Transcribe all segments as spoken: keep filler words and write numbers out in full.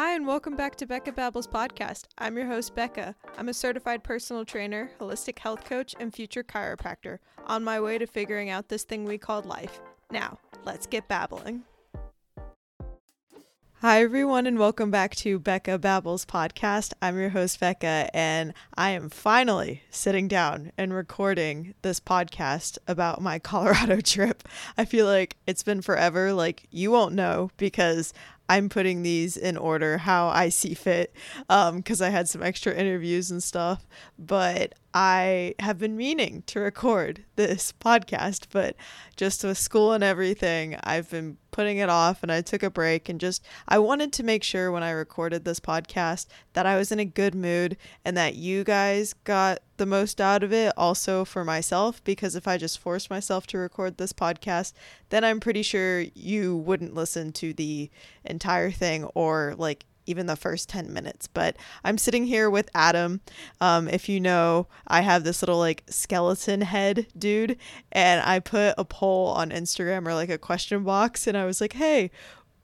Hi, and welcome back to Becca Babbles Podcast. I'm your host, Becca. I'm a certified personal trainer, holistic health coach, and future chiropractor, on my way to figuring out this thing we called life. Now, let's get babbling. Hi, everyone, and welcome back to Becca Babbles Podcast. I'm your host, Becca, and I am finally sitting down and recording this podcast about my Colorado trip. I feel like it's been forever. Like, you won't know because I'm putting these in order how I see fit because um, I had some extra interviews and stuff, but I have been meaning to record this podcast, but just with school and everything, I've been putting it off, and I took a break, and just I wanted to make sure when I recorded this podcast that I was in a good mood and that you guys got the most out of it, also for myself, because if I just forced myself to record this podcast, then I'm pretty sure you wouldn't listen to the entire thing or like even the first ten minutes. But I'm sitting here with Adam. Um, if you know, I have this little like skeleton head dude, and I put a poll on Instagram or like a question box, and I was like, hey,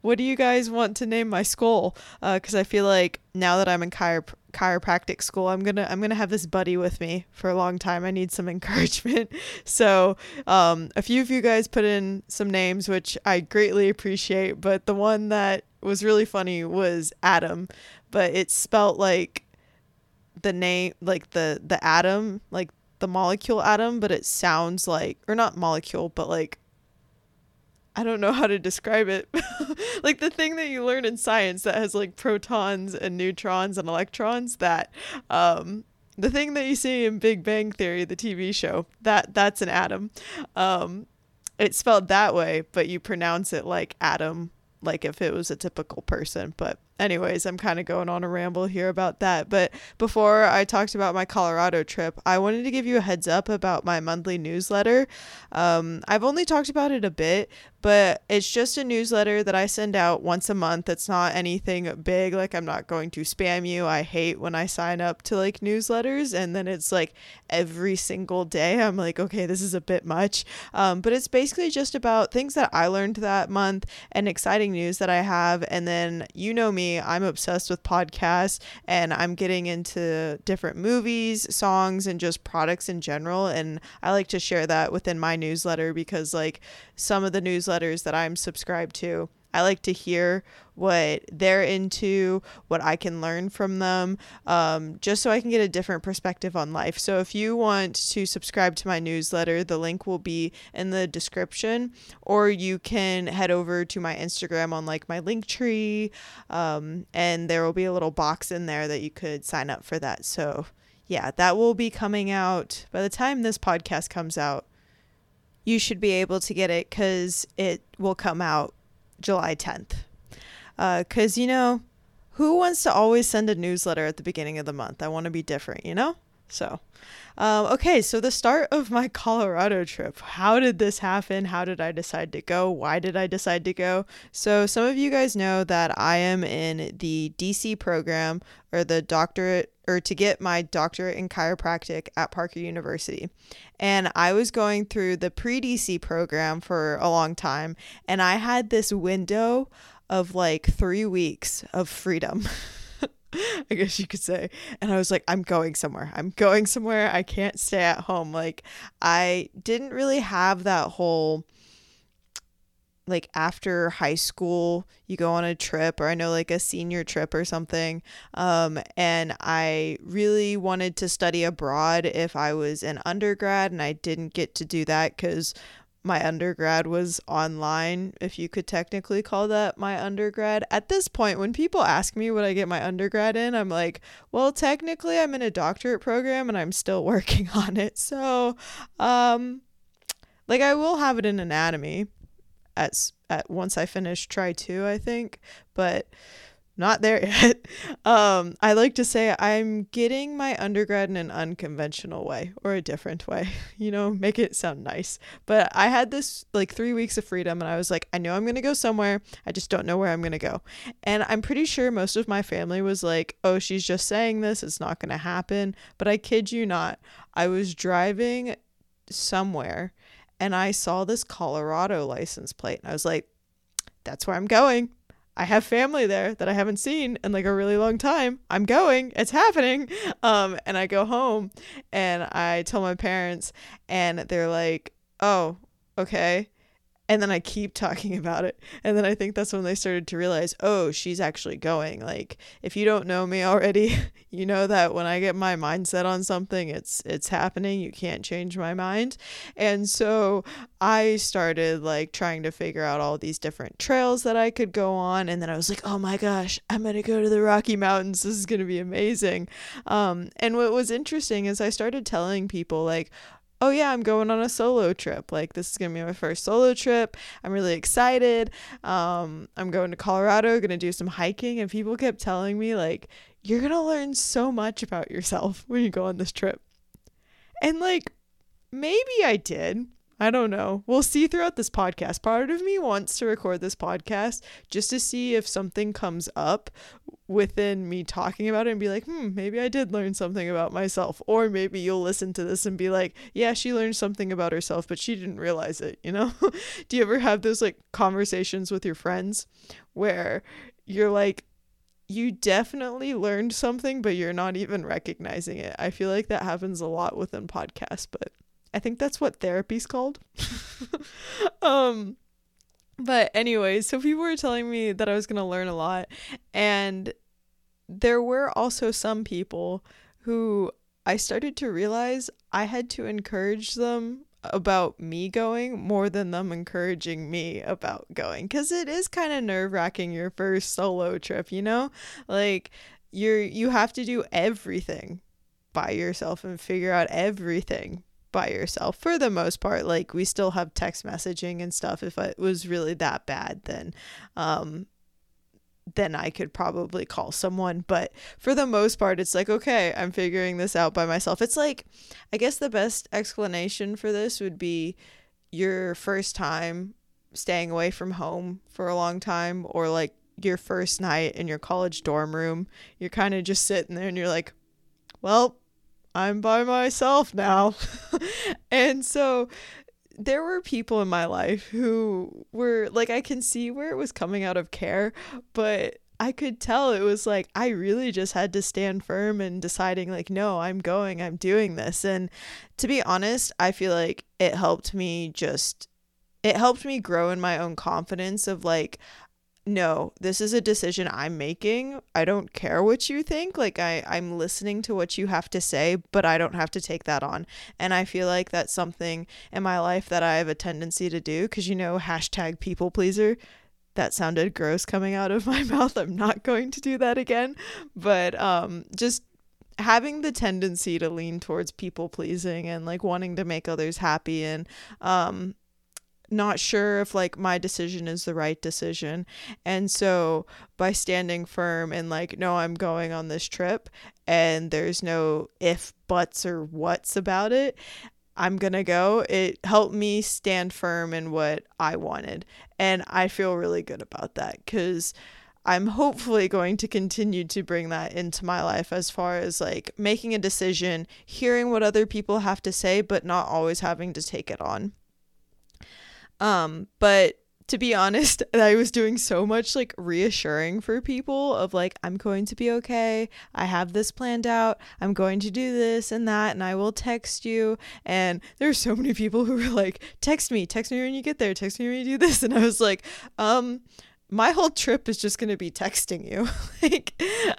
what do you guys want to name my skull? Uh, cause I feel like now that I'm in chiro- chiropractic school, I'm going to, I'm going to have this buddy with me for a long time. I need some encouragement. So, um, a few of you guys put in some names, which I greatly appreciate, but the one that was really funny was Adam, but it's spelt like the name, like the the atom, like the molecule atom, but it sounds like, or not molecule, but like, I don't know how to describe it. Like the thing that you learn in science that has like protons and neutrons and electrons, that um the thing that you see in Big Bang Theory, the T V show, that that's an atom. Um it's spelled that way, but you pronounce it like atom, like if it was a typical person. But anyways, I'm kind of going on a ramble here about that. But before I talked about my Colorado trip, I wanted to give you a heads up about my monthly newsletter. Um, I've only talked about it a bit, but it's just a newsletter that I send out once a month. It's not anything big. Like, I'm not going to spam you. I hate when I sign up to like newsletters and then it's like every single day I'm like, okay, this is a bit much. Um, but it's basically just about things that I learned that month and exciting news that I have. And then, you know me, I'm obsessed with podcasts, and I'm getting into different movies, songs, and just products in general. And I like to share that within my newsletter because like some of the newsletters that I'm subscribed to, I like to hear what they're into, what I can learn from them, um, just so I can get a different perspective on life. So if you want to subscribe to my newsletter, the link will be in the description, or you can head over to my Instagram on like my link tree, um, and there will be a little box in there that you could sign up for that. So yeah, that will be coming out by the time this podcast comes out. You should be able to get it because it will come out July tenth. Uh, cause you know, who wants to always send a newsletter at the beginning of the month? I want to be different, you know? So, um, okay. So the start of my Colorado trip, how did this happen? How did I decide to go? Why did I decide to go? So some of you guys know that I am in the D C program or the doctorate or to get my doctorate in chiropractic at Parker University. And I was going through the pre-D C program for a long time, and I had this window of like three weeks of freedom, I guess you could say. And I was like, I'm going somewhere. I'm going somewhere. I can't stay at home. Like, I didn't really have that whole like after high school, you go on a trip, or I know like a senior trip or something. Um, and I really wanted to study abroad if I was an undergrad, and I didn't get to do that because my undergrad was online, if you could technically call that my undergrad. At this point, when people ask me what I get my undergrad in, I'm like, well, technically I'm in a doctorate program and I'm still working on it. So, um, like I will have it in anatomy at, at once I finish try two, I think, but not there yet. Um, I like to say I'm getting my undergrad in an unconventional way or a different way, you know, make it sound nice. But I had this like three weeks of freedom, and I was like, I know I'm going to go somewhere. I just don't know where I'm going to go. And I'm pretty sure most of my family was like, oh, she's just saying this. It's not going to happen. But I kid you not, I was driving somewhere and I saw this Colorado license plate, and I was like, that's where I'm going. I have family there that I haven't seen in like a really long time. I'm going, it's happening. Um, and I go home and I tell my parents and they're like, oh, okay. And then I keep talking about it. And then I think that's when they started to realize, oh, she's actually going. Like, if you don't know me already, you know that when I get my mindset on something, it's it's happening. You can't change my mind. And so I started like trying to figure out all these different trails that I could go on. And then I was like, oh my gosh, I'm going to go to the Rocky Mountains. This is going to be amazing. Um, and what was interesting is I started telling people like, oh yeah, I'm going on a solo trip. Like, this is going to be my first solo trip. I'm really excited. Um, I'm going to Colorado, going to do some hiking. And people kept telling me like, you're going to learn so much about yourself when you go on this trip. And like, maybe I did. I don't know. We'll see throughout this podcast. Part of me wants to record this podcast just to see if something comes up within me talking about it and be like, hmm, maybe I did learn something about myself. Or maybe you'll listen to this and be like, yeah, she learned something about herself, but she didn't realize it, you know? Do you ever have those like conversations with your friends where you're like, you definitely learned something, but you're not even recognizing it? I feel like that happens a lot within podcasts, but I think that's what therapy's called. um, but anyway, so people were telling me that I was going to learn a lot. And there were also some people who I started to realize I had to encourage them about me going more than them encouraging me about going. Because it is kind of nerve-wracking, your first solo trip, you know? Like, you're you have to do everything by yourself and figure out everything by yourself for the most part. Like, we still have text messaging and stuff. If it was really that bad, then um then I could probably call someone, but for the most part it's like, okay, I'm figuring this out by myself. It's like, I guess the best explanation for this would be your first time staying away from home for a long time, or like your first night in your college dorm room. You're kind of just sitting there and you're like, well, I'm by myself now. And so there were people in my life who were like, I can see where it was coming out of care, but I could tell it was like, I really just had to stand firm and deciding like, no, I'm going, I'm doing this. And to be honest, I feel like it helped me just, it helped me grow in my own confidence of like, no, this is a decision I'm making. I don't care what you think. Like, I, I'm listening to what you have to say, but I don't have to take that on. And I feel like that's something in my life that I have a tendency to do. Because, you know, hashtag people pleaser. That sounded gross coming out of my mouth. I'm not going to do that again. But um, just having the tendency to lean towards people pleasing and like wanting to make others happy and um. not sure if like my decision is the right decision. And so by standing firm and like, no, I'm going on this trip and there's no if, buts, or what's about it, I'm gonna go. It helped me stand firm in what I wanted, and I feel really good about that, because I'm hopefully going to continue to bring that into my life as far as like making a decision, hearing what other people have to say, but not always having to take it on. Um, but to be honest, I was doing so much like reassuring for people of like, I'm going to be okay. I have this planned out. I'm going to do this and that, and I will text you. And there's so many people who were like, text me, text me when you get there, text me when you do this. And I was like, um, my whole trip is just going to be texting you. like,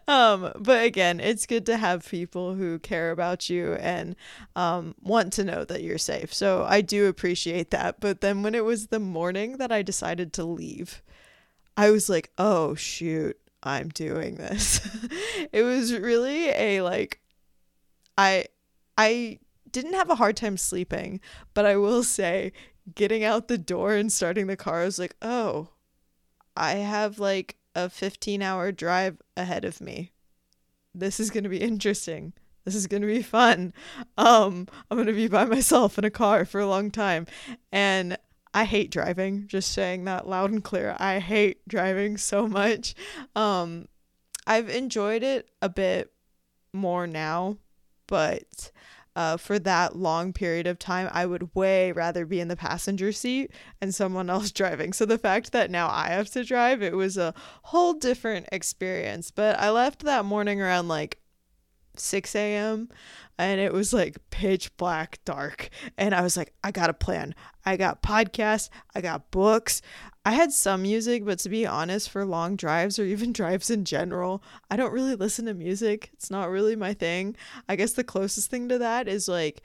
um, but again, it's good to have people who care about you and um, want to know that you're safe. So I do appreciate that. But then when it was the morning that I decided to leave, I was like, oh, shoot, I'm doing this. It was really a like, I, I didn't have a hard time sleeping, but I will say getting out the door and starting the car, I was like, oh, I have like a fifteen hour drive ahead of me. This is going to be interesting. This is going to be fun. Um, I'm going to be by myself in a car for a long time. And I hate driving. Just saying that loud and clear. I hate driving so much. Um, I've enjoyed it a bit more now, but uh, for that long period of time, I would way rather be in the passenger seat and someone else driving. So the fact that now I have to drive, it was a whole different experience. But I left that morning around like six a.m. and it was like pitch black dark, and I was like, I got a plan. I got podcasts, I got books, I had some music, but to be honest, for long drives or even drives in general, I don't really listen to music. It's not really my thing. I guess the closest thing to that is like,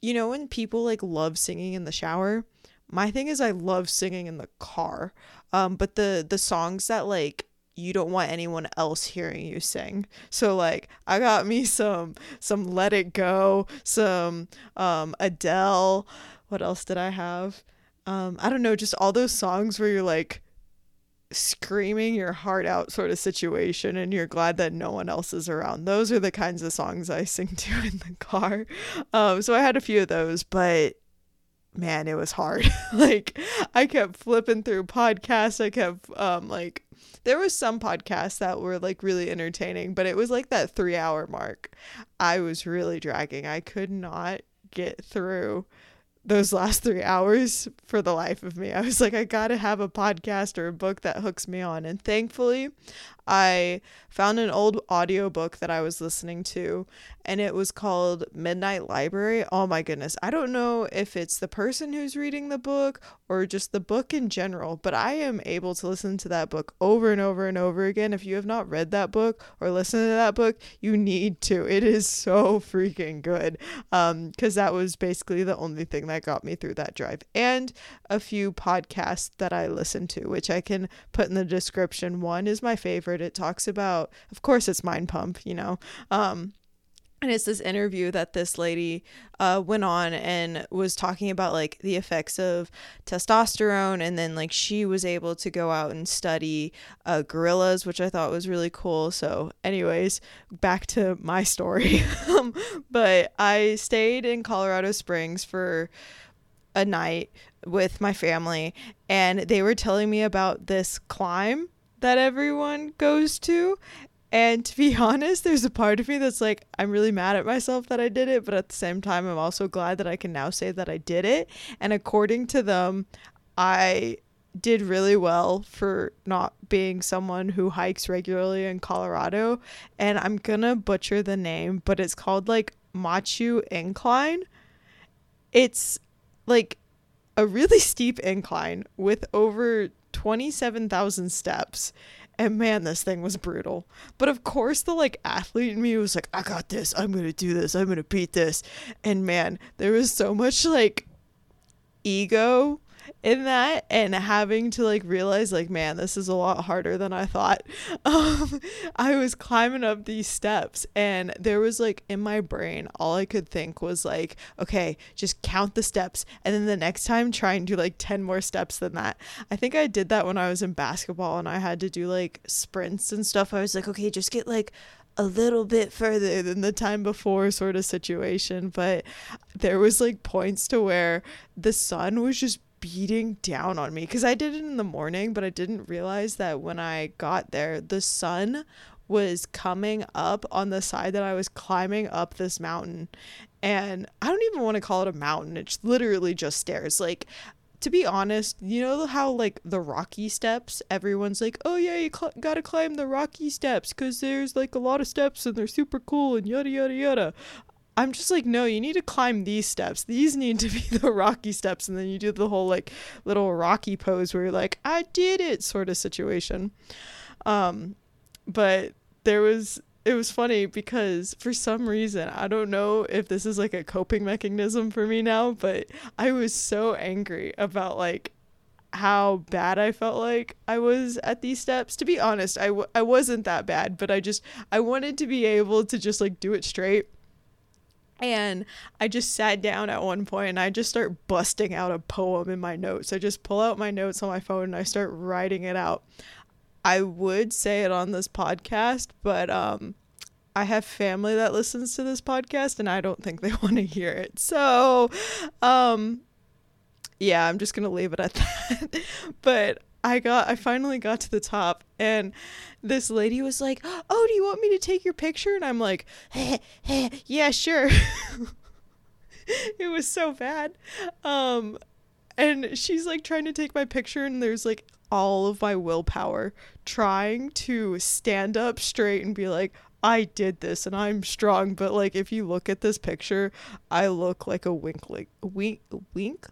you know, when people like love singing in the shower, my thing is I love singing in the car. Um, but the the songs that like you don't want anyone else hearing you sing. So like I got me some some Let It Go, some um Adele. What else did I have? Um, I don't know, just all those songs where you're like screaming your heart out sort of situation and you're glad that no one else is around. Those are the kinds of songs I sing to in the car. Um, so I had a few of those, but man, it was hard. Like I kept flipping through podcasts. I kept um like there was some podcasts that were like really entertaining, but it was like that three hour mark. I was really dragging. I could not get through those last three hours for the life of me. I was like, I gotta have a podcast or a book that hooks me on. And thankfully, I found an old audiobook that I was listening to, and it was called Midnight Library. Oh my goodness. I don't know if it's the person who's reading the book or just the book in general, but I am able to listen to that book over and over and over again. If you have not read that book or listened to that book, you need to. It is so freaking good. Um, because that was basically the only thing that got me through that drive, and a few podcasts that I listened to, which I can put in the description. One is my favorite. It talks about, of course, it's Mind Pump, you know, um, and it's this interview that this lady uh, went on and was talking about like the effects of testosterone. And then like she was able to go out and study uh, gorillas, which I thought was really cool. So anyways, back to my story. um, but I stayed in Colorado Springs for a night with my family, and they were telling me about this climb that everyone goes to. And to be honest, there's a part of me that's like, I'm really mad at myself that I did it, but at the same time, I'm also glad that I can now say that I did it. And according to them, I did really well for not being someone who hikes regularly in Colorado. And I'm gonna butcher the name, but it's called like Machu Incline. It's like a really steep incline with over twenty-seven thousand steps, and man, this thing was brutal. But of course, the like athlete in me was like, I got this, I'm gonna do this, I'm gonna beat this. And man, there was so much like ego in that, and having to like realize like, man, this is a lot harder than I thought. um I was climbing up these steps, and there was like in my brain, all I could think was like, okay, just count the steps, and then the next time try and do like ten more steps than that. I think I did that when I was in basketball and I had to do like sprints and stuff. I was like, okay, just get like a little bit further than the time before sort of situation. But there was like points to where the sun was just beating down on me, because I did it in the morning, but I didn't realize that when I got there, the sun was coming up on the side that I was climbing up this mountain. And I don't even want to call it a mountain, it's literally just stairs. Like, to be honest, you know how like the Rocky steps, everyone's like, oh yeah, you cl- gotta climb the Rocky steps because there's like a lot of steps and they're super cool and yada yada yada. I'm just like, no, you need to climb these steps. These need to be the Rocky steps. And then you do the whole like little Rocky pose where you're like, I did it sort of situation. Um, but there was, it was funny because for some reason, I don't know if this is like a coping mechanism for me now, but I was so angry about like how bad I felt like I was at these steps. To be honest, I, w- I wasn't that bad, but I just, I wanted to be able to just like do it straight. And I just sat down at one point and I just start busting out a poem in my notes. I just pull out my notes on my phone and I start writing it out. I would say it on this podcast, but um, I have family that listens to this podcast and I don't think they want to hear it. So, um, yeah, I'm just going to leave it at that. But I got, I finally got to the top, and this lady was like, oh, do you want me to take your picture? And I'm like, hey, hey, yeah, sure. It was so bad. Um, and she's like trying to take my picture, and there's like all of my willpower trying to stand up straight and be like, I did this and I'm strong. But like, if you look at this picture, I look like a wink, like wink, wink,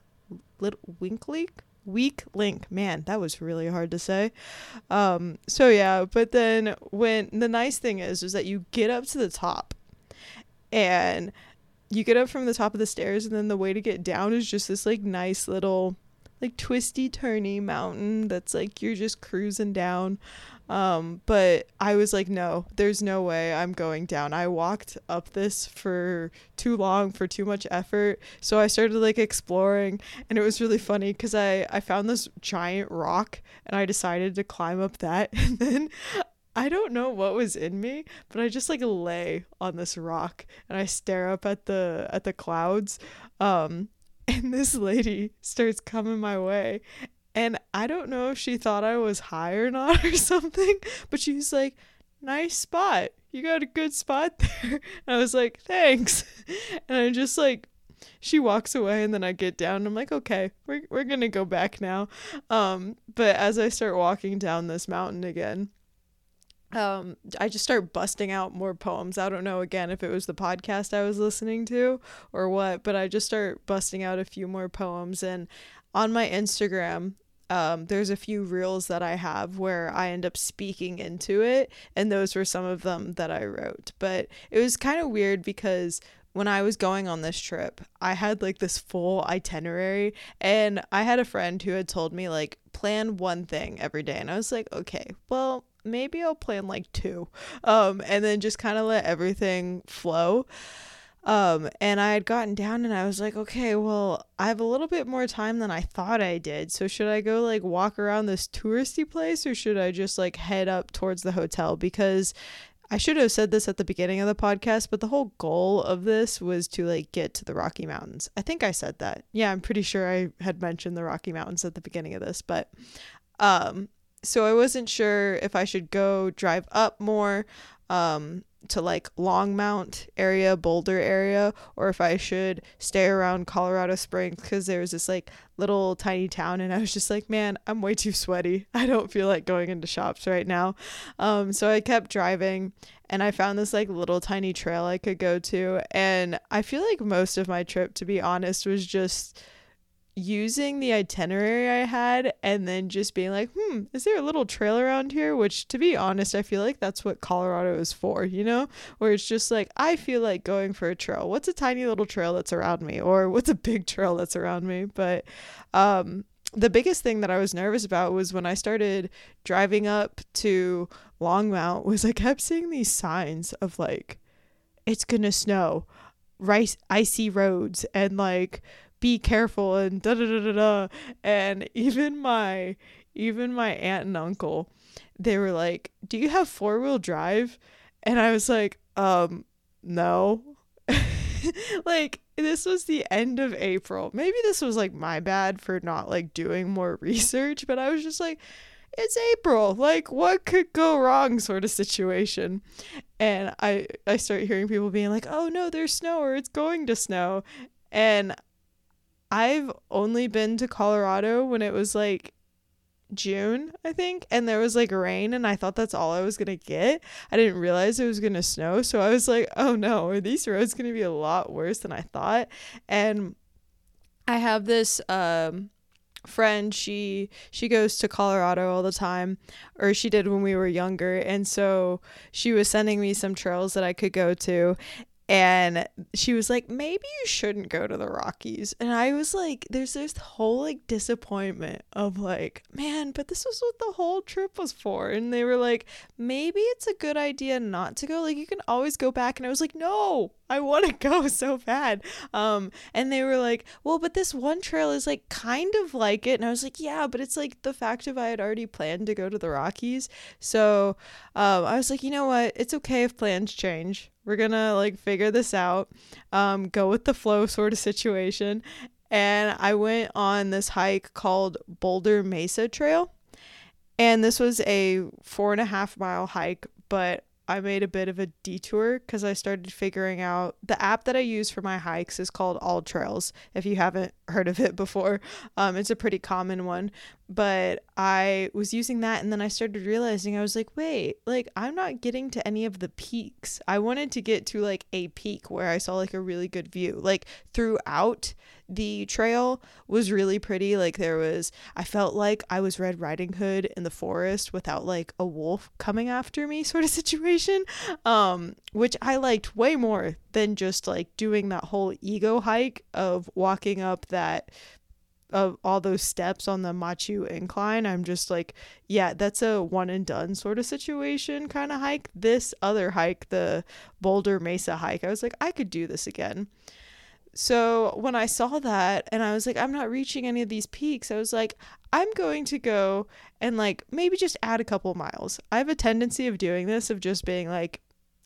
little wink, link. Weak link. Man, that was really hard to say. Um, so yeah, but then when the nice thing is, is that you get up to the top, and you get up from the top of the stairs, and then the way to get down is just this like nice little like twisty turny mountain that's like you're just cruising down. Um, but I was like, no, there's no way I'm going down. I walked up this for too long, for too much effort. So I started like exploring, and it was really funny because I, I found this giant rock, and I decided to climb up that. And then I don't know what was in me, but I just like lay on this rock and I stare up at the, at the clouds. Um, and this lady starts coming my way. And I don't know if she thought I was high or not or something, but she's like, nice spot. You got a good spot there. And I was like, thanks. And I just like, she walks away, and then I get down and I'm like, okay, we're we're going to go back now. Um, but as I start walking down this mountain again, um, I just start busting out more poems. I don't know, again, if it was the podcast I was listening to or what, but I just start busting out a few more poems. And on my Instagram, um, there's a few reels that I have where I end up speaking into it, and those were some of them that I wrote. But it was kind of weird because when I was going on this trip, I had like this full itinerary, and I had a friend who had told me like, plan one thing every day, and I was like, okay, well, maybe I'll plan like two, um, and then just kind of let everything flow. Um, and I had gotten down, and I was like, okay, well, I have a little bit more time than I thought I did. So should I go like walk around this touristy place, or should I just like head up towards the hotel? Because I should have said this at the beginning of the podcast, but the whole goal of this was to like get to the Rocky Mountains. I think I said that. Yeah, I'm pretty sure I had mentioned the Rocky Mountains at the beginning of this, but, um, so I wasn't sure if I should go drive up more, um, to like Longmount area, Boulder area, or if I should stay around Colorado Springs, because there was this like little tiny town, and I was just like, man, I'm way too sweaty. I don't feel like going into shops right now. Um, so I kept driving, and I found this like little tiny trail I could go to. And I feel like most of my trip, to be honest, was just using the itinerary I had, and then just being like, hmm, is there a little trail around here? Which, to be honest, I feel like that's what Colorado is for, you know, where it's just like, I feel like going for a trail. What's a tiny little trail that's around me, or what's a big trail that's around me? But um, the biggest thing that I was nervous about was when I started driving up to Longmount, was I kept seeing these signs of like, it's gonna snow, rice, icy roads, and like, be careful, and da da da da da. And even my even my aunt and uncle, they were like, do you have four-wheel drive? And I was like, um no. Like, this was the end of April. Maybe this was like my bad for not like doing more research, but I was just like, it's April, like what could go wrong, sort of situation. And I I start hearing people being like, oh no, there's snow, or it's going to snow. And I've only been to Colorado when it was like June, I think, and there was like rain, and I thought that's all I was gonna get. I didn't realize it was gonna snow, so I was like, oh no, are these roads gonna be a lot worse than I thought? And I have this um friend, she she goes to Colorado all the time, or she did when we were younger, and so she was sending me some trails that I could go to. And she was like, maybe you shouldn't go to the Rockies. And I was like, there's this whole like disappointment of like, man, but this was what the whole trip was for. And they were like, maybe it's a good idea not to go. Like, you can always go back. And I was like, no, I want to go so bad. Um, and they were like, well, but this one trail is like kind of like it. And I was like, yeah, but it's like the fact of I had already planned to go to the Rockies. So um, I was like, you know what? It's okay if plans change. We're gonna like figure this out, um, go with the flow sort of situation. And I went on this hike called Boulder Mesa Trail. And this was a four and a half mile hike, but I made a bit of a detour because I started figuring out the app that I use for my hikes is called All Trails. If you haven't heard of it before, um, it's a pretty common one, but I was using that. And then I started realizing, I was like, wait, like I'm not getting to any of the peaks. I wanted to get to like a peak where I saw like a really good view, like throughout the trail was really pretty. Like there was, I felt like I was Red Riding Hood in the forest without like a wolf coming after me sort of situation, um, which I liked way more than just like doing that whole ego hike of walking up that, of all those steps on the Machu Incline. I'm just like, yeah, that's a one and done sort of situation kind of hike. This other hike, the Boulder Mesa hike, I was like, I could do this again. So when I saw that and I was like, I'm not reaching any of these peaks, I was like, I'm going to go and like maybe just add a couple miles. I have a tendency of doing this, of just being like,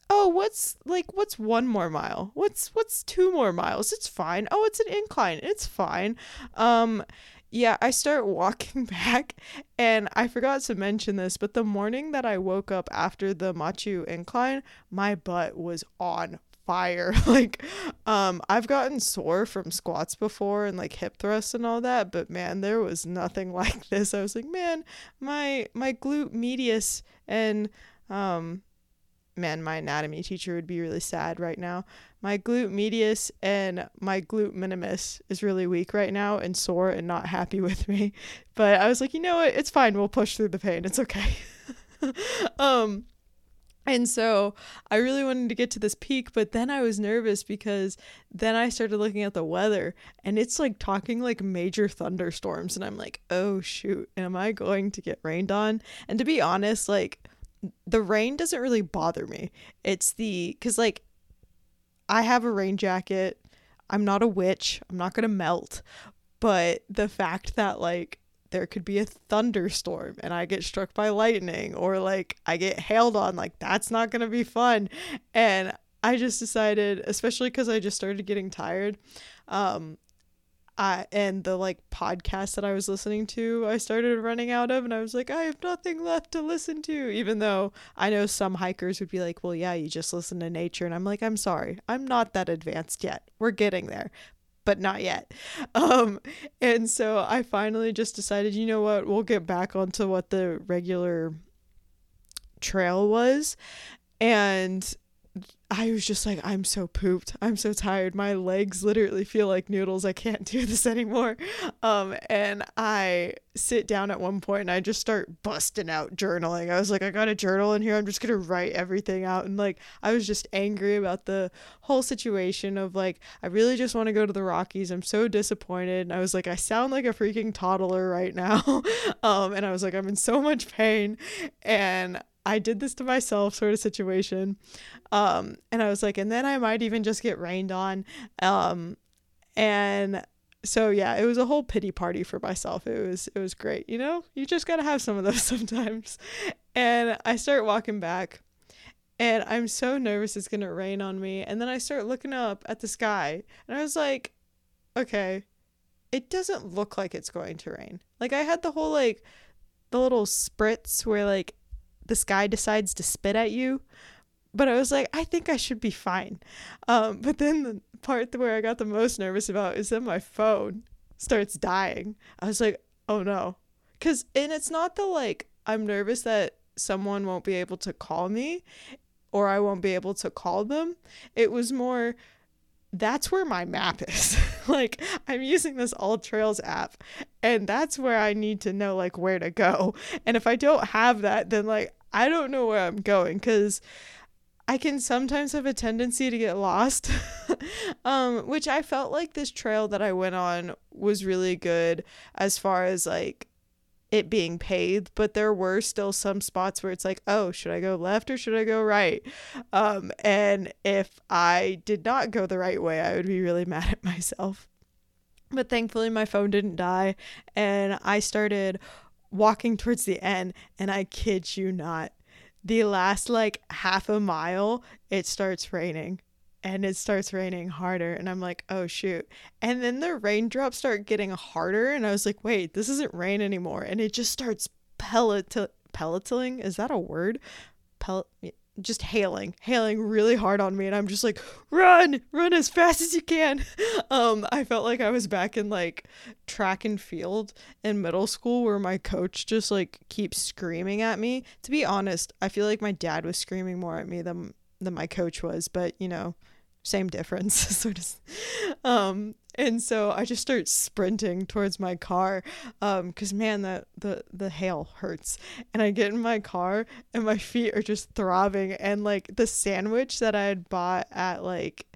oh, what's like, what's one more mile? What's, what's two more miles? It's fine. Oh, it's an incline. It's fine. Um, yeah, I start walking back, and I forgot to mention this, but the morning that I woke up after the Machu Incline, my butt was on fire. Like um I've gotten sore from squats before and like hip thrusts and all that, but man, there was nothing like this. I was like, man, my my glute medius and um man, my anatomy teacher would be really sad right now. My glute medius and my glute minimus is really weak right now and sore and not happy with me, but I was like, you know what, it's fine, we'll push through the pain, it's okay. um And so I really wanted to get to this peak, but then I was nervous because then I started looking at the weather and it's like talking like major thunderstorms. And I'm like, oh shoot, am I going to get rained on? And to be honest, like the rain doesn't really bother me. It's the, cause like I have a rain jacket. I'm not a witch. I'm not going to melt. But the fact that like there could be a thunderstorm and I get struck by lightning or like I get hailed on, like that's not going to be fun. And I just decided, especially because I just started getting tired, um, I, and the like podcast that I was listening to, I started running out of, and I was like, I have nothing left to listen to, even though I know some hikers would be like, well, yeah, you just listen to nature. And I'm like, I'm sorry, I'm not that advanced yet. We're getting there, but not yet. Um, and so I finally just decided, you know what, we'll get back onto what the regular trail was. And I was just like, I'm so pooped. I'm so tired. My legs literally feel like noodles. I can't do this anymore. Um, and I sit down at one point and I just start busting out journaling. I was like, I got a journal in here. I'm just going to write everything out. And like, I was just angry about the whole situation of like, I really just want to go to the Rockies. I'm so disappointed. And I was like, I sound like a freaking toddler right now. um, and I was like, I'm in so much pain. And I did this to myself sort of situation. Um, and I was like, and then I might even just get rained on. Um, and so, yeah, it was a whole pity party for myself. It was, it was great. You know, you just got to have some of those sometimes. And I start walking back and I'm so nervous it's going to rain on me. And then I start looking up at the sky and I was like, okay, it doesn't look like it's going to rain. Like I had the whole, like the little spritz where like the sky decides to spit at you. But I was like, I think I should be fine. Um, but then the part where I got the most nervous about is that my phone starts dying. I was like, oh no. Cause, and it's not the like, I'm nervous that someone won't be able to call me or I won't be able to call them. It was more, that's where my map is. Like I'm using this All Trails app and that's where I need to know like where to go. And if I don't have that, then like, I don't know where I'm going. Cause I can sometimes have a tendency to get lost, um, which I felt like this trail that I went on was really good as far as like it being paved, but there were still some spots where it's like, oh, should I go left or should I go right? Um, and if I did not go the right way, I would be really mad at myself. But thankfully my phone didn't die and I started walking towards the end, and I kid you not, the last like half a mile, it starts raining. And it starts raining harder and I'm like, oh shoot. And then the raindrops start getting harder and I was like, wait, this isn't rain anymore. And it just starts pellet pelleting. Is that a word? Pellet. just hailing, hailing really hard on me. And I'm just like, run, run as fast as you can. Um, I felt like I was back in like track and field in middle school where my coach just like keeps screaming at me. To be honest, I feel like my dad was screaming more at me than, than my coach was, but you know, same difference. So just, um, and so I just start sprinting towards my car, um, cause man, the, the, the hail hurts. And I get in my car and my feet are just throbbing. And like the sandwich that I had bought at like,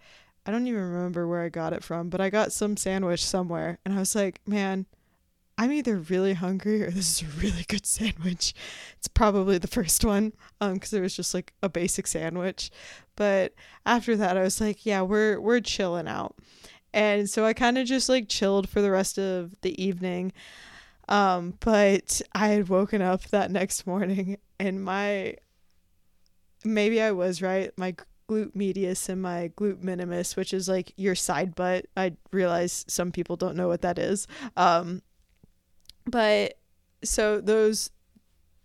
I don't even remember where I got it from, but I got some sandwich somewhere. And I was like, man, I'm either really hungry or this is a really good sandwich. It's probably the first one, um, because it was just like a basic sandwich. But after that, I was like, yeah, we're, we're chilling out. And so I kind of just like chilled for the rest of the evening. Um, but I had woken up that next morning and my, maybe I was right. My glute medius and my glute minimus, which is like your side butt. I realize some people don't know what that is. Um, but so those,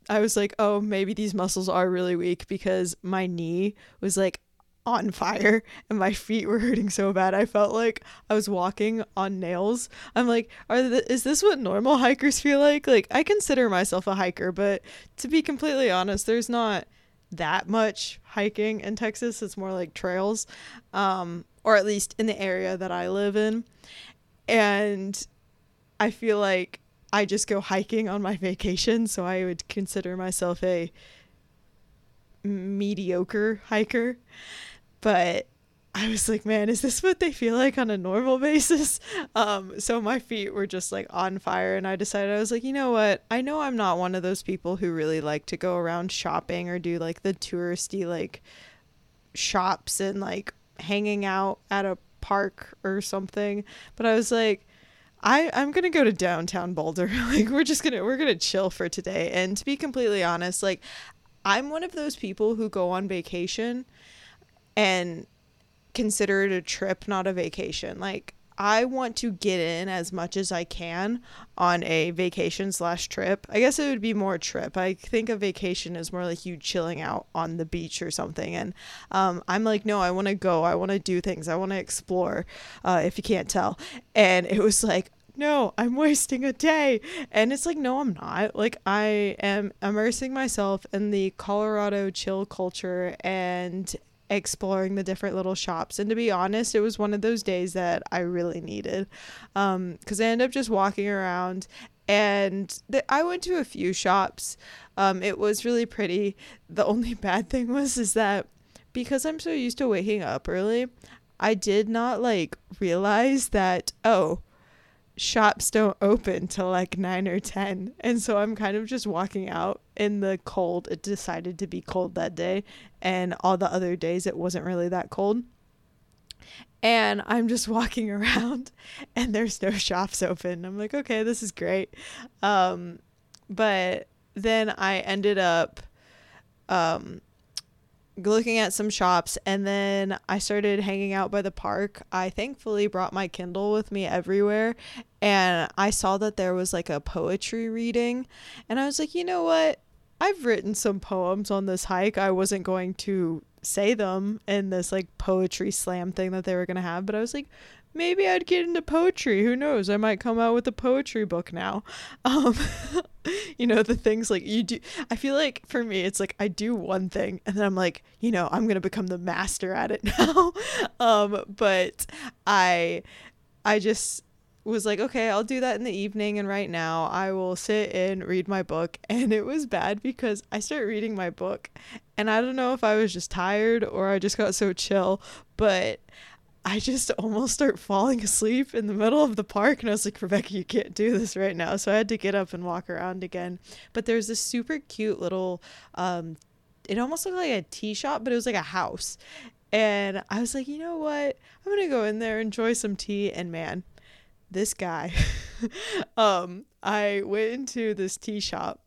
I was like, oh, maybe these muscles are really weak because my knee was like on fire and my feet were hurting so bad I felt like I was walking on nails. I'm like, are th- is this what normal hikers feel like? Like, I consider myself a hiker, but to be completely honest, there's not that much hiking in Texas. It's more like trails, um or at least in the area that I live in. And I feel like I just go hiking on my vacation, so I would consider myself a mediocre hiker. But I was like, man, is this what they feel like on a normal basis? Um, so my feet were just like on fire. And I decided, I was like, you know what? I know I'm not one of those people who really like to go around shopping or do like the touristy like shops and like hanging out at a park or something. But I was like, I, I'm going to go to downtown Boulder. Like, we're just going to, we're going to chill for today. And to be completely honest, like, I'm one of those people who go on vacation and consider it a trip, not a vacation. Like, I want to get in as much as I can on a vacation slash trip. I guess it would be more trip. I think a vacation is more like you chilling out on the beach or something. And um, I'm like, no, I want to go. I want to do things. I want to explore, uh, if you can't tell. And it was like, no, I'm wasting a day. And it's like, no, I'm not. Like, I am immersing myself in the Colorado chill culture and exploring the different little shops. And to be honest, it was one of those days that I really needed, um, because I ended up just walking around. And th- I went to a few shops. Um, it was really pretty. The only bad thing was is that because I'm so used to waking up early, I did not like realize that, oh, shops don't open till like nine or ten. And so I'm kind of just walking out in the cold. It decided to be cold that day, and all the other days it wasn't really that cold. And I'm just walking around and there's no shops open. I'm like, okay, this is great. Um but then I ended up um looking at some shops, and then I started hanging out by the park. I thankfully brought my Kindle with me everywhere, and I saw that there was like a poetry reading, and I was like, you know what? I've written some poems on this hike. I wasn't going to say them in this like poetry slam thing that they were going to have, but I was like, maybe I'd get into poetry. Who knows? I might come out with a poetry book now. Um, you know, the things like you do. I feel like for me, it's like I do one thing and then I'm like, you know, I'm going to become the master at it now. um, but I, I just was like, okay, I'll do that in the evening. And right now I will sit and read my book. And it was bad because I started reading my book and I don't know if I was just tired or I just got so chill, but I just almost start falling asleep in the middle of the park. And I was like, Rebecca, you can't do this right now. So I had to get up and walk around again. But there's this super cute little, um, it almost looked like a tea shop, but it was like a house. And I was like, you know what? I'm going to go in there, enjoy some tea. And man, this guy, um, I went into this tea shop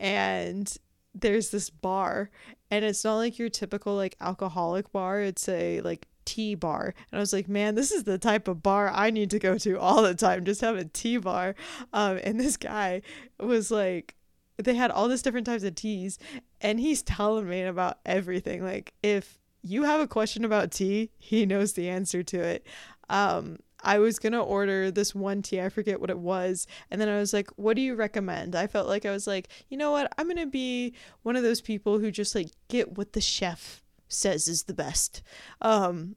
and there's this bar, and it's not like your typical like alcoholic bar. It's a like tea bar. And I was like, man, this is the type of bar I need to go to all the time. Just have a tea bar. Um, and this guy was like, But they had all this different types of teas, and he's telling me about everything. Like, if you have a question about tea, he knows the answer to it. Um, I was going to order this one tea. I forget what it was. And then I was like, what do you recommend? I felt like I was like, you know what? I'm going to be one of those people who just like get what the chef says is the best. Um,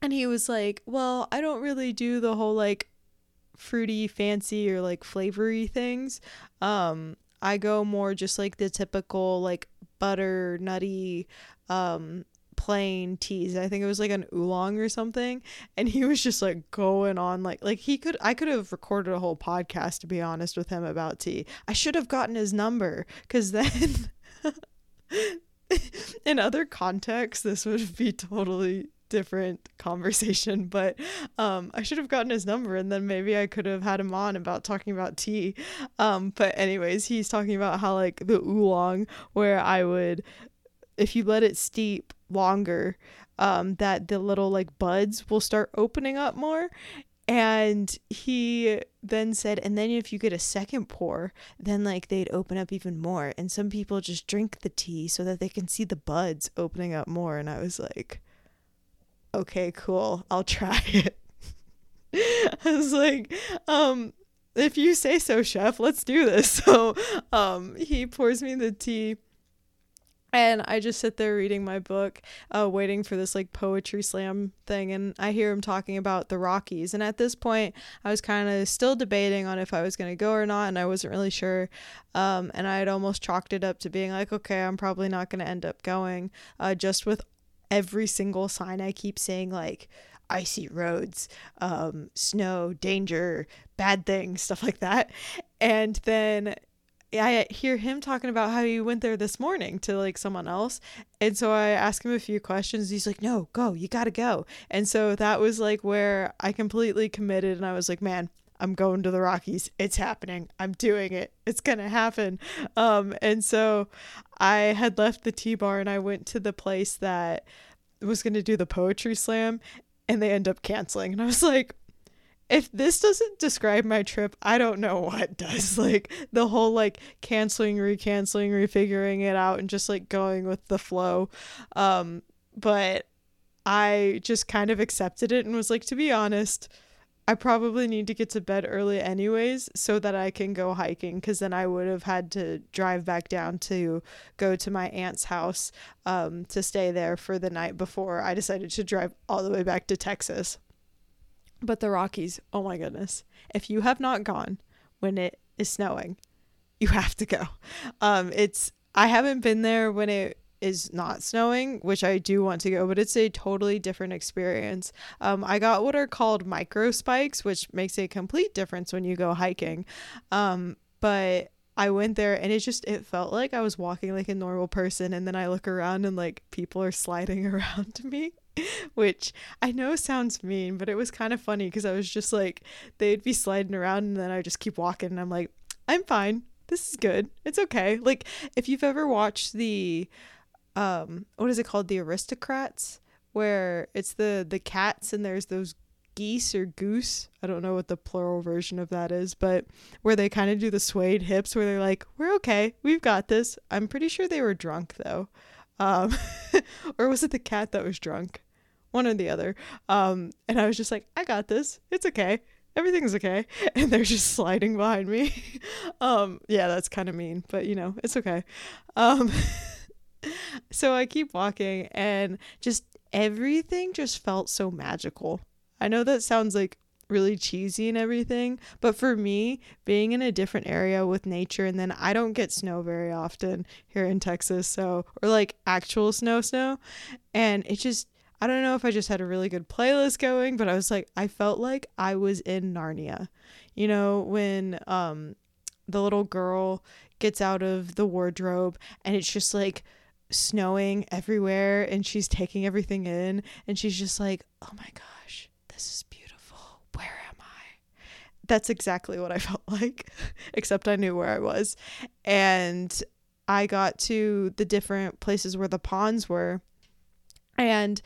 and he was like, well, I don't really do the whole like fruity, fancy or like flavory things. Um, I go more just like the typical like butter, nutty, um, plain teas. I think it was like an oolong or something. And he was just like going on like like he could I could have recorded a whole podcast, to be honest, with him about tea. I should have gotten his number, because then in other contexts this would be totally different conversation. But um I should have gotten his number, and then maybe I could have had him on about talking about tea. Um but anyways, he's talking about how like the oolong, where I would, if you let it steep longer, um, that the little like buds will start opening up more. And he then said, and then if you get a second pour, then like they'd open up even more. And some people just drink the tea so that they can see the buds opening up more. And I was like, okay, cool, I'll try it. I was like, um, if you say so, chef, let's do this. So um, he pours me the tea. And I just sit there reading my book, uh, waiting for this like poetry slam thing. And I hear him talking about the Rockies. And at this point, I was kind of still debating on if I was going to go or not. And I wasn't really sure. Um, and I had almost chalked it up to being like, okay, I'm probably not going to end up going, uh, just with every single sign I keep seeing, like icy roads, um, snow, danger, bad things, stuff like that. And then I hear him talking about how he went there this morning to like someone else. And so I ask him a few questions. He's like, no, go, you got to go. And so that was like where I completely committed. And I was like, man, I'm going to the Rockies. It's happening. I'm doing it. It's going to happen. Um, and so I had left the tea bar and I went to the place that was going to do the poetry slam, and they end up canceling. And I was like, if this doesn't describe my trip, I don't know what does. Like the whole like canceling, recanceling, refiguring it out, and just like going with the flow. Um, but I just kind of accepted it and was like, to be honest, I probably need to get to bed early anyways so that I can go hiking, because then I would have had to drive back down to go to my aunt's house um, to stay there for the night before I decided to drive all the way back to Texas. But the Rockies, oh my goodness. If you have not gone when it is snowing, you have to go. Um, it's I haven't been there when it is not snowing, which I do want to go, but it's a totally different experience. Um, I got what are called micro spikes, which makes a complete difference when you go hiking. Um, but I went there and it just, it felt like I was walking like a normal person. And then I look around and like people are sliding around me, which I know sounds mean, but it was kind of funny because I was just like, they'd be sliding around and then I just keep walking and I'm like, I'm fine. This is good. It's okay. Like if you've ever watched the, um, what is it called? The Aristocrats, where it's the, the cats and there's those geese or goose. I don't know what the plural version of that is, but where they kind of do the swayed hips where they're like, we're okay. We've got this. I'm pretty sure they were drunk though. Um, or was it the cat that was drunk? One or the other. Um, and I was just like, I got this. It's okay. Everything's okay. And they're just sliding behind me. um, yeah, that's kind of mean, but you know, it's okay. Um, so I keep walking and just everything just felt so magical. I know that sounds like really cheesy and everything, but for me, being in a different area with nature, and then I don't get snow very often here in Texas, so, or like actual snow snow. And it just, I don't know if I just had a really good playlist going, but I was like, I felt like I was in Narnia. You know, when um the little girl gets out of the wardrobe and it's just like snowing everywhere and she's taking everything in and she's just like, oh my gosh, this is beautiful. Where am I? That's exactly what I felt like, except I knew where I was. And I got to the different places where the ponds were. And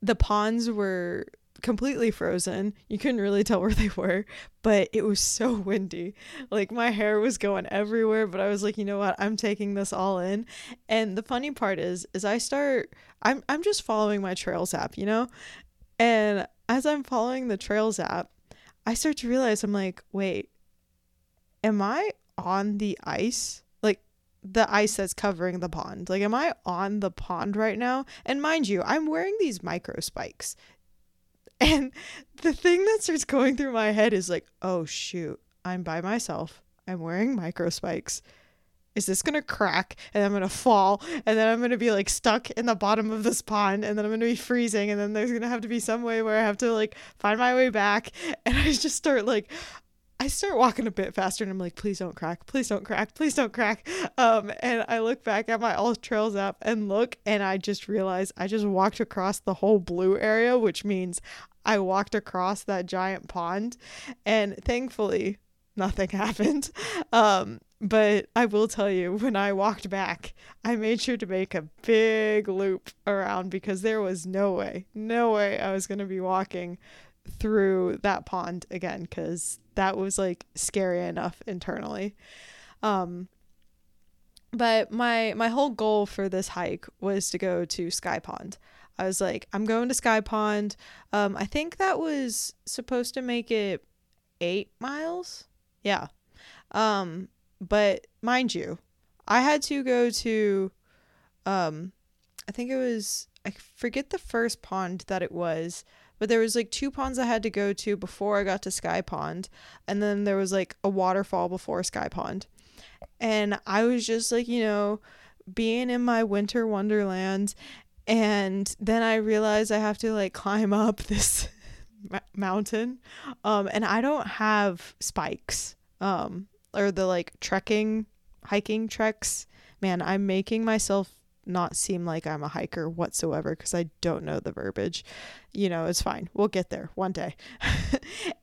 the ponds were completely frozen. You couldn't really tell where they were, but it was so windy. Like, my hair was going everywhere, but I was like, you know what? I'm taking this all in. And the funny part is, is I start, I'm, I'm just following my Trails app, you know? And as I'm following the Trails app, I start to realize, I'm like, wait, am I on the ice? Like, the ice that's covering the pond. Like, am I on the pond right now? And mind you, I'm wearing these micro spikes. And the thing that starts going through my head is like, oh, shoot, I'm by myself. I'm wearing micro spikes. Is this going to crack? And I'm going to fall. And then I'm going to be like stuck in the bottom of this pond. And then I'm going to be freezing. And then there's going to have to be some way where I have to like find my way back. And I just start like, I start walking a bit faster. And I'm like, please don't crack. Please don't crack. Please don't crack. Um, and I look back at my All Trails app and look. And I just realize I just walked across the whole blue area, which means I walked across that giant pond, and thankfully nothing happened. Um, but I will tell you, when I walked back, I made sure to make a big loop around, because there was no way, no way I was going to be walking through that pond again, because that was like scary enough internally. Um, but my, my whole goal for this hike was to go to Sky Pond. I was like, I'm going to Sky Pond. Um, I think that was supposed to make it eight miles. Yeah. Um, but mind you, I had to go to, um, I think it was, I forget the first pond that it was, but there was like two ponds I had to go to before I got to Sky Pond. And then there was like a waterfall before Sky Pond. And I was just like, you know, being in my winter wonderland. And then I realized I have to like climb up this m- mountain. Um, and I don't have spikes, um, or the like trekking, hiking treks. Man, I'm making myself not seem like I'm a hiker whatsoever, because I don't know the verbiage. You know, it's fine. We'll get there one day.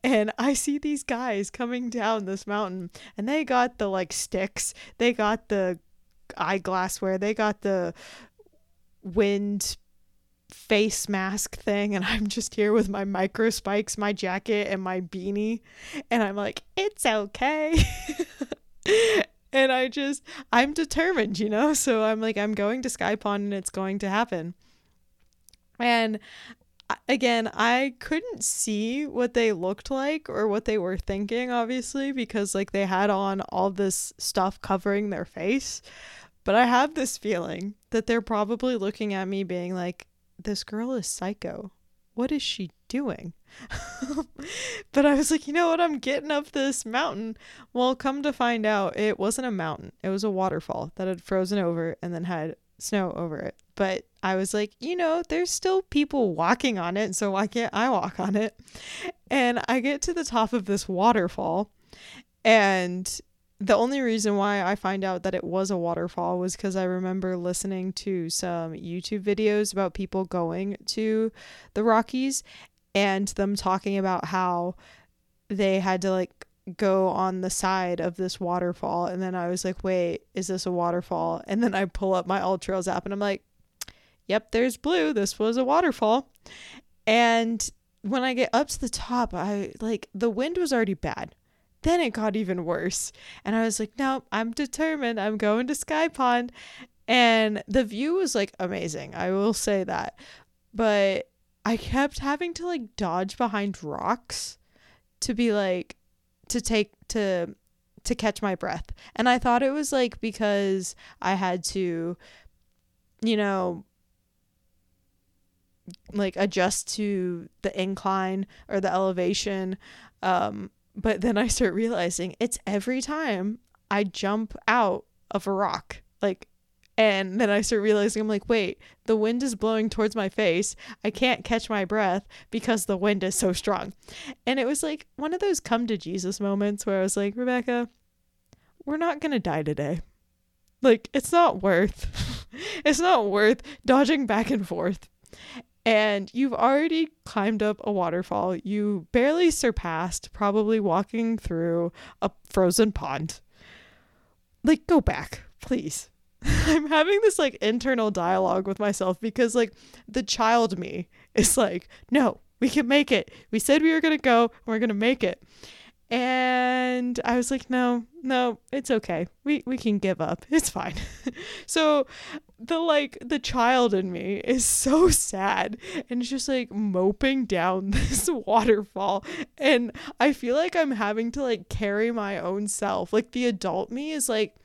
And I see these guys coming down this mountain, and they got the like sticks. They got the eyeglassware. They got the wind face mask thing, and I'm just here with my micro spikes, my jacket, and my beanie, and I'm like, it's okay. And I just, I'm determined, you know? So I'm like, I'm going to Sky Pond, and it's going to happen. And again, I couldn't see what they looked like or what they were thinking, obviously, because like they had on all this stuff covering their face. But I have this feeling that they're probably looking at me being like, this girl is psycho. What is she doing? But I was like, you know what? I'm getting up this mountain. Well, come to find out, it wasn't a mountain. It was a waterfall that had frozen over and then had snow over it. But I was like, you know, there's still people walking on it. So why can't I walk on it? And I get to the top of this waterfall, and the only reason why I find out that it was a waterfall was because I remember listening to some YouTube videos about people going to the Rockies and them talking about how they had to like go on the side of this waterfall. And then I was like, wait, is this a waterfall? And then I pull up my All Trails app and I'm like, yep, there's blue. This was a waterfall. And when I get up to the top, I like the wind was already bad. Then it got even worse. And I was like, no, I'm determined. I'm going to Sky Pond. And the view was like amazing. I will say that. But I kept having to like dodge behind rocks to be like, to take, to, to catch my breath. And I thought it was like because I had to, you know, like adjust to the incline or the elevation. Um, But then I start realizing it's every time I jump out of a rock, like, and then I start realizing I'm like, wait, the wind is blowing towards my face. I can't catch my breath because the wind is so strong. And it was like one of those come to Jesus moments where I was like, Rebecca, we're not going to die today. Like, it's not worth, it's not worth dodging back and forth. And you've already climbed up a waterfall. You barely surpassed probably walking through a frozen pond. Like, go back, please. I'm having this like internal dialogue with myself because like the child me is like, no, We can make it. We said we were going to go, and we're going to make it. And I was like, no, no, it's okay. We we can give up. It's fine. So the, like, the child in me is so sad and just, like, moping down this waterfall. And I feel like I'm having to, like, carry my own self. Like, the adult me is like,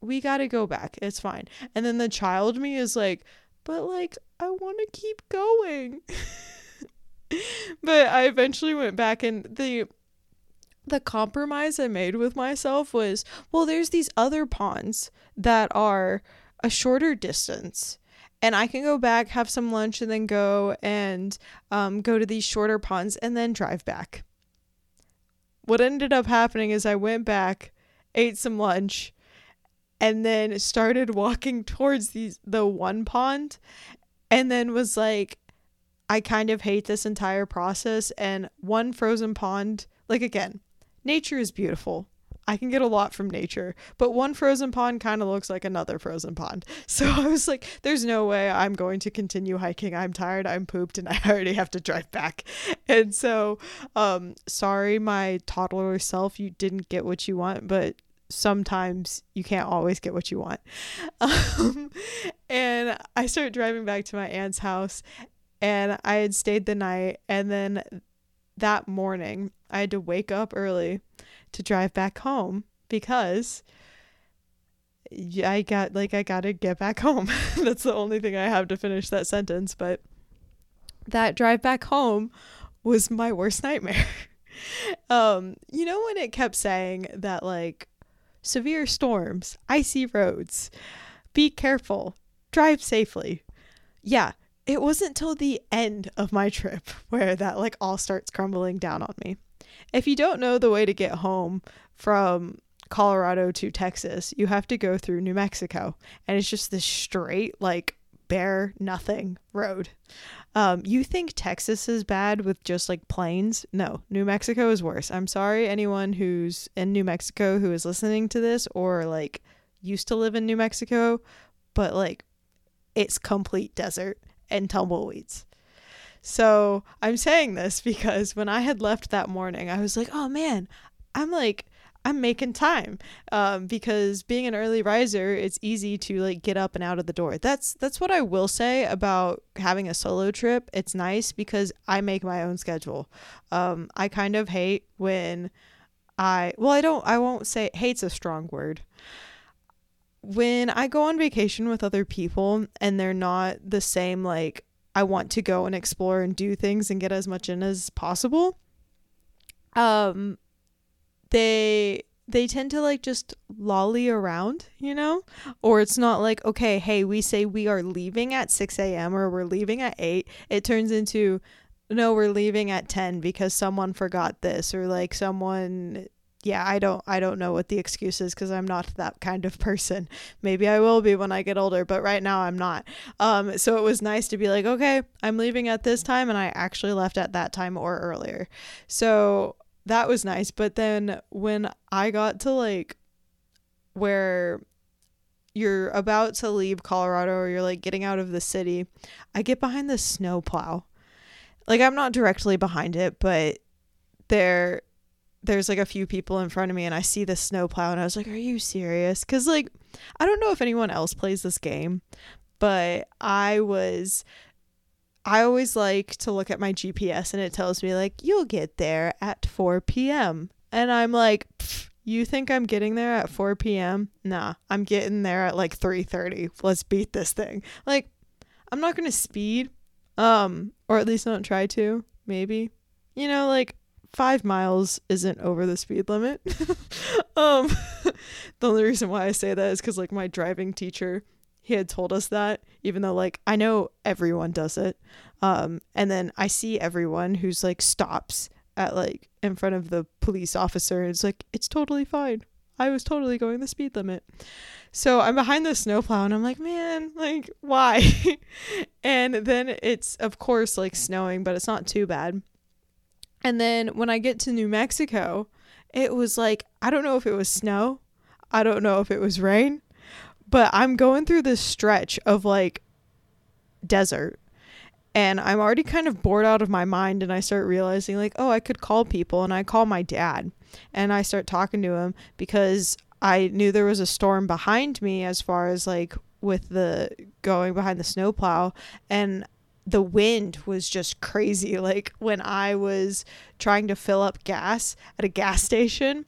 we got to go back. It's fine. And then the child me is like, but, like, I want to keep going. But I eventually went back, and the... the compromise I made with myself was, well, there's these other ponds that are a shorter distance, and I can go back, have some lunch, and then go and um, go to these shorter ponds and then drive back. What ended up happening is I went back, ate some lunch, and then started walking towards these the one pond, and then was like, I kind of hate this entire process. And one frozen pond, like, again, nature is beautiful. I can get a lot from nature, but one frozen pond kind of looks like another frozen pond. So I was like, there's no way I'm going to continue hiking. I'm tired, I'm pooped, and I already have to drive back. And so, um, sorry, my toddler self, you didn't get what you want, but sometimes you can't always get what you want. Um, and I started driving back to my aunt's house, and I had stayed the night, and then that morning, I had to wake up early to drive back home because I got like I gotta get back home. That's the only thing I have to finish that sentence. But that drive back home was my worst nightmare. um, you know when it kept saying that, like, severe storms, icy roads, be careful, drive safely. Yeah. It wasn't till the end of my trip where that, like, all starts crumbling down on me. If you don't know the way to get home from Colorado to Texas, you have to go through New Mexico, and it's just this straight, like, bare nothing road. Um, you think Texas is bad with just, like, plains? No, New Mexico is worse. I'm sorry, anyone who's in New Mexico who is listening to this or, like, used to live in New Mexico, but, like, it's complete desert and tumbleweeds. So I'm saying this because when I had left that morning, I was like, oh man, I'm like, I'm making time. Um, because being an early riser, it's easy to, like, get up and out of the door. That's, that's what I will say about having a solo trip. It's nice because I make my own schedule. Um, I kind of hate when I, well, I don't, I won't say hate's a strong word. When I go on vacation with other people and they're not the same, like, I want to go and explore and do things and get as much in as possible, um, they they tend to, like, just lolly around, you know? Or it's not like, okay, hey, we say we are leaving at six a.m. or we're leaving at eight. It turns into, no, we're leaving at ten because someone forgot this, or, like, someone... Yeah, I don't I don't know what the excuse is because I'm not that kind of person. Maybe I will be when I get older, but right now I'm not. Um, so it was nice to be like, okay, I'm leaving at this time, and I actually left at that time or earlier. So that was nice. But then when I got to, like, where you're about to leave Colorado or you're, like, getting out of the city, I get behind the snow plow. Like, I'm not directly behind it, but there... there's, like, a few people in front of me, and I see the snowplow, and I was like, are you serious? Because, like, I don't know if anyone else plays this game, but I was, I always like to look at my G P S, and it tells me, like, you'll get there at four p.m. And I'm like, you think I'm getting there at four p.m.? Nah, I'm getting there at, like, three thirty. Let's beat this thing. Like, I'm not going to speed, um, or at least don't try to, maybe. You know, like, Five miles isn't over the speed limit. um, the only reason why I say that is because, like, my driving teacher, he had told us that, even though, like, I know everyone does it. Um, and then I see everyone who's, like, stops at, like, in front of the police officer, and it's like, it's totally fine. I was totally going the speed limit. So I'm behind the snowplow, and I'm like, man, like, why? And then it's, of course, like, snowing, but it's not too bad. And then when I get to New Mexico, it was like, I don't know if it was snow. I don't know if it was rain, but I'm going through this stretch of, like, desert. And I'm already kind of bored out of my mind, and I start realizing, like, oh, I could call people. And I call my dad and I start talking to him because I knew there was a storm behind me as far as like with the going behind the snowplow, and the wind was just crazy. Like when I was trying to fill up gas at a gas station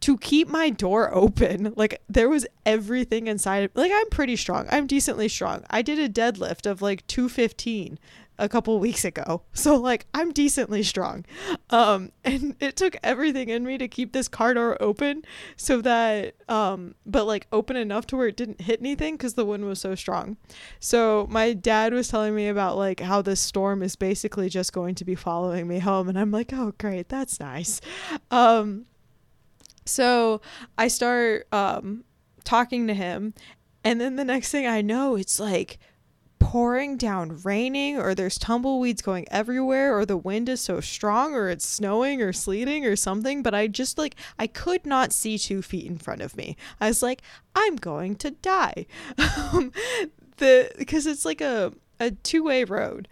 to keep my door open, like there was everything inside. Like I'm pretty strong. I'm decently strong. I did a deadlift of like two fifteen a couple weeks ago. So like I'm decently strong. Um, and it took everything in me to keep this car door open so that, um, but like open enough to where it didn't hit anything because the wind was so strong. So my dad was telling me about like how this storm is basically just going to be following me home. And I'm like, oh great, that's nice. Um, so I start, um, talking to him. And then the next thing I know, it's like pouring down raining, or there's tumbleweeds going everywhere, or the wind is so strong, or it's snowing or sleeting or something. But I just like I could not see two feet in front of me. I was like, I'm going to die. um, the because it's like a a two-way road.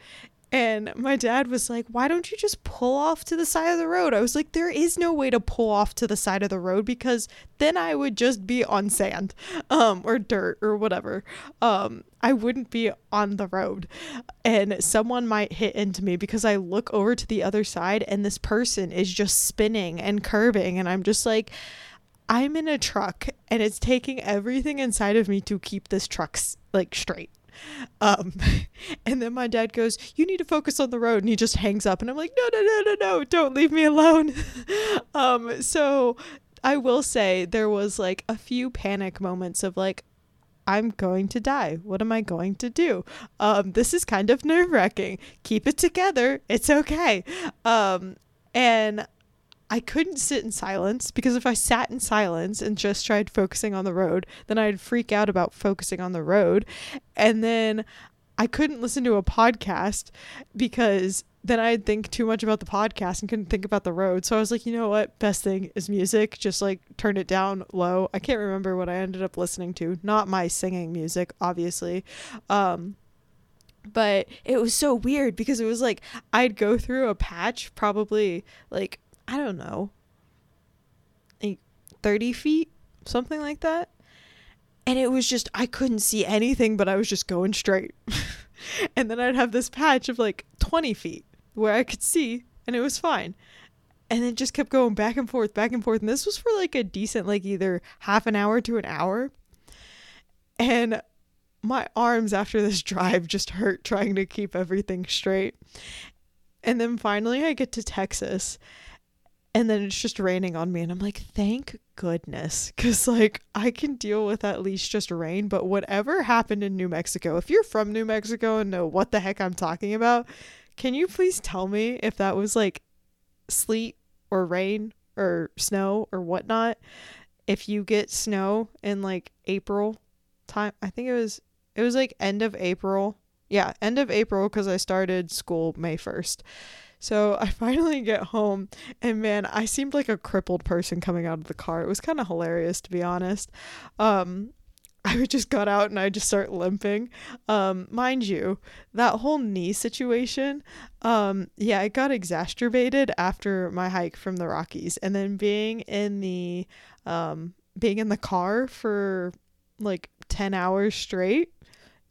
And my dad was like, why don't you just pull off to the side of the road? I was like, there is no way to pull off to the side of the road because then I would just be on sand um, or dirt or whatever. Um, I wouldn't be on the road and someone might hit into me because I look over to the other side and this person is just spinning and curving. And I'm just like, I'm in a truck and it's taking everything inside of me to keep this truck like straight. Um, and then my dad goes, you need to focus on the road. And he just hangs up and I'm like, no, no, no, no, no, don't leave me alone. um, so I will say there was like a few panic moments of like, I'm going to die. What am I going to do? Um, this is kind of nerve wracking. Keep it together. It's okay. Um, and I couldn't sit in silence because if I sat in silence and just tried focusing on the road, then I'd freak out about focusing on the road. And then I couldn't listen to a podcast because then I'd think too much about the podcast and couldn't think about the road. So I was like, you know what? Best thing is music. Just like turn it down low. I can't remember what I ended up listening to. Not my singing music, obviously. Um, but it was so weird because it was like I'd go through a patch probably like I don't know, like thirty feet, something like that. And it was just, I couldn't see anything, but I was just going straight. And then I'd have this patch of like twenty feet where I could see and it was fine. And it just kept going back and forth, back and forth. And this was for like a decent, like either half an hour to an hour. And my arms after this drive just hurt trying to keep everything straight. And then finally I get to Texas. And then it's just raining on me. And I'm like, thank goodness. Because, like, I can deal with at least just rain. But whatever happened in New Mexico, if you're from New Mexico and know what the heck I'm talking about, can you please tell me if that was, like, sleet or rain or snow or whatnot? If you get snow in, like, April time. I think it was, it was, like, end of April. Yeah, end of April because I started school May first. So I finally get home and man, I seemed like a crippled person coming out of the car. It was kind of hilarious, to be honest. Um, I just got out and I just start limping. Um, mind you, that whole knee situation, um, yeah, it got exacerbated after my hike from the Rockies. And then being in the, um, being in the car for like ten hours straight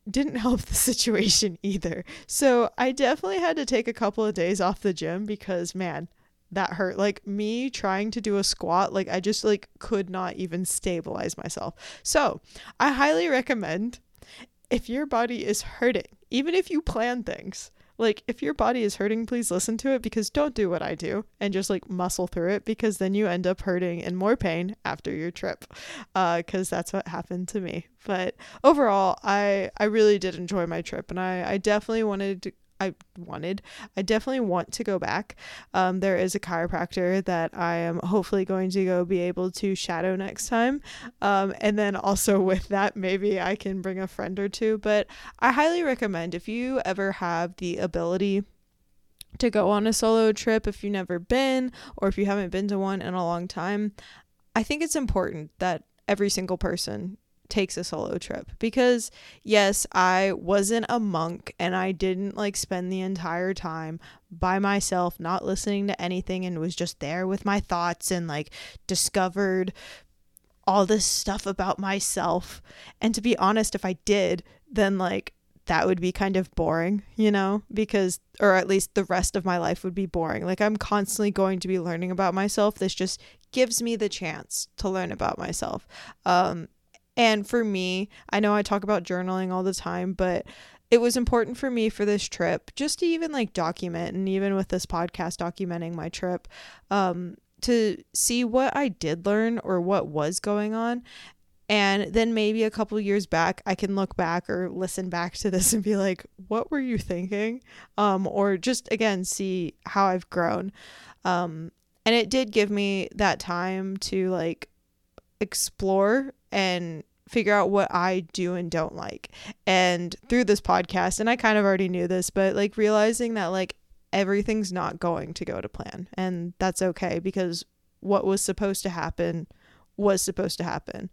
didn't help the situation either. So I definitely had to take a couple of days off the gym because man, that hurt. Like me trying to do a squat, like I just like could not even stabilize myself. So I highly recommend if your body is hurting, even if you plan things, like if your body is hurting, please listen to it because don't do what I do and just like muscle through it because then you end up hurting and more pain after your trip uh, 'cause that's what happened to me. But overall, I, I really did enjoy my trip and I, I definitely wanted to, I wanted, I definitely want to go back. Um, there is a chiropractor that I am hopefully going to go be able to shadow next time. Um, and then also with that, maybe I can bring a friend or two, but I highly recommend if you ever have the ability to go on a solo trip, if you've never been, or if you haven't been to one in a long time, I think it's important that every single person takes a solo trip, because yes, I wasn't a monk and I didn't like spend the entire time by myself not listening to anything and was just there with my thoughts and like discovered all this stuff about myself. And to be honest, if I did, then like that would be kind of boring, you know, because, or at least the rest of my life would be boring. Like I'm constantly going to be learning about myself. This just gives me the chance to learn about myself. Um, and for me, I know I talk about journaling all the time, but it was important for me for this trip just to even like document, and even with this podcast documenting my trip, um, to see what I did learn or what was going on. And then maybe a couple years back, I can look back or listen back to this and be like, what were you thinking? Um, or just, again, see how I've grown. Um, and it did give me that time to like explore and figure out what I do and don't like. And through this podcast, and I kind of already knew this, but like realizing that like everything's not going to go to plan. And that's okay, because what was supposed to happen was supposed to happen.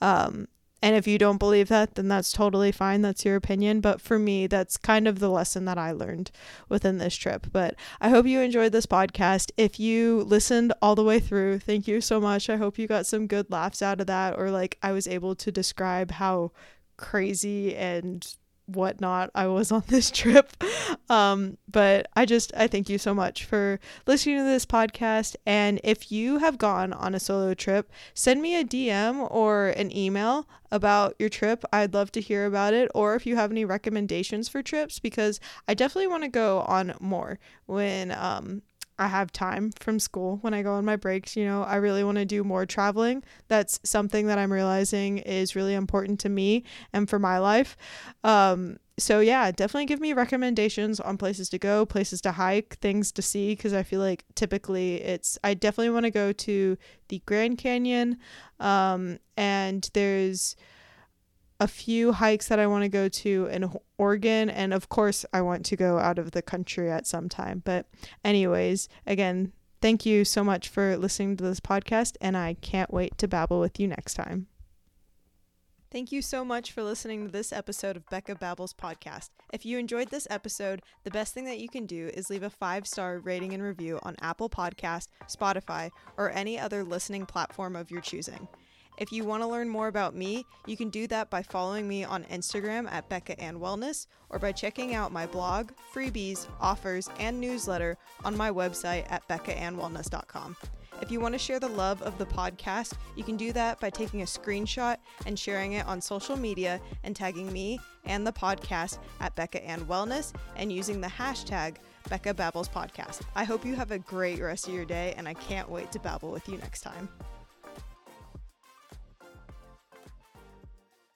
Um, and if you don't believe that, then that's totally fine. That's your opinion. But for me, that's kind of the lesson that I learned within this trip. But I hope you enjoyed this podcast. If you listened all the way through, thank you so much. I hope you got some good laughs out of that, or like I was able to describe how crazy and whatnot I was on this trip. Um, but I just, I thank you so much for listening to this podcast. And if you have gone on a solo trip, send me a D M or an email about your trip. I'd love to hear about it. Or if you have any recommendations for trips, because I definitely want to go on more when, um, I have time from school, when I go on my breaks. You know, I really want to do more traveling. That's something that I'm realizing is really important to me and for my life. Um, so yeah, definitely give me recommendations on places to go, places to hike, things to see, because I feel like typically it's, I definitely want to go to the Grand Canyon. Um, and there's a few hikes that I want to go to in Oregon, and of course I want to go out of the country at some time. But anyways, again, thank you so much for listening to this podcast, and I can't wait to babble with you next time. Thank you so much for listening to this episode of Becca Babbles Podcast. If you enjoyed this episode, the best thing that you can do is leave a five-star rating and review on Apple Podcasts, Spotify, or any other listening platform of your choosing. If you want to learn more about me, you can do that by following me on Instagram at Becca Ann Wellness, or by checking out my blog, freebies, offers, and newsletter on my website at becca ann wellness dot com. If you want to share the love of the podcast, you can do that by taking a screenshot and sharing it on social media and tagging me and the podcast at Becca Ann Wellness and using the hashtag Becca Babbles Podcast. I hope you have a great rest of your day, and I can't wait to babble with you next time.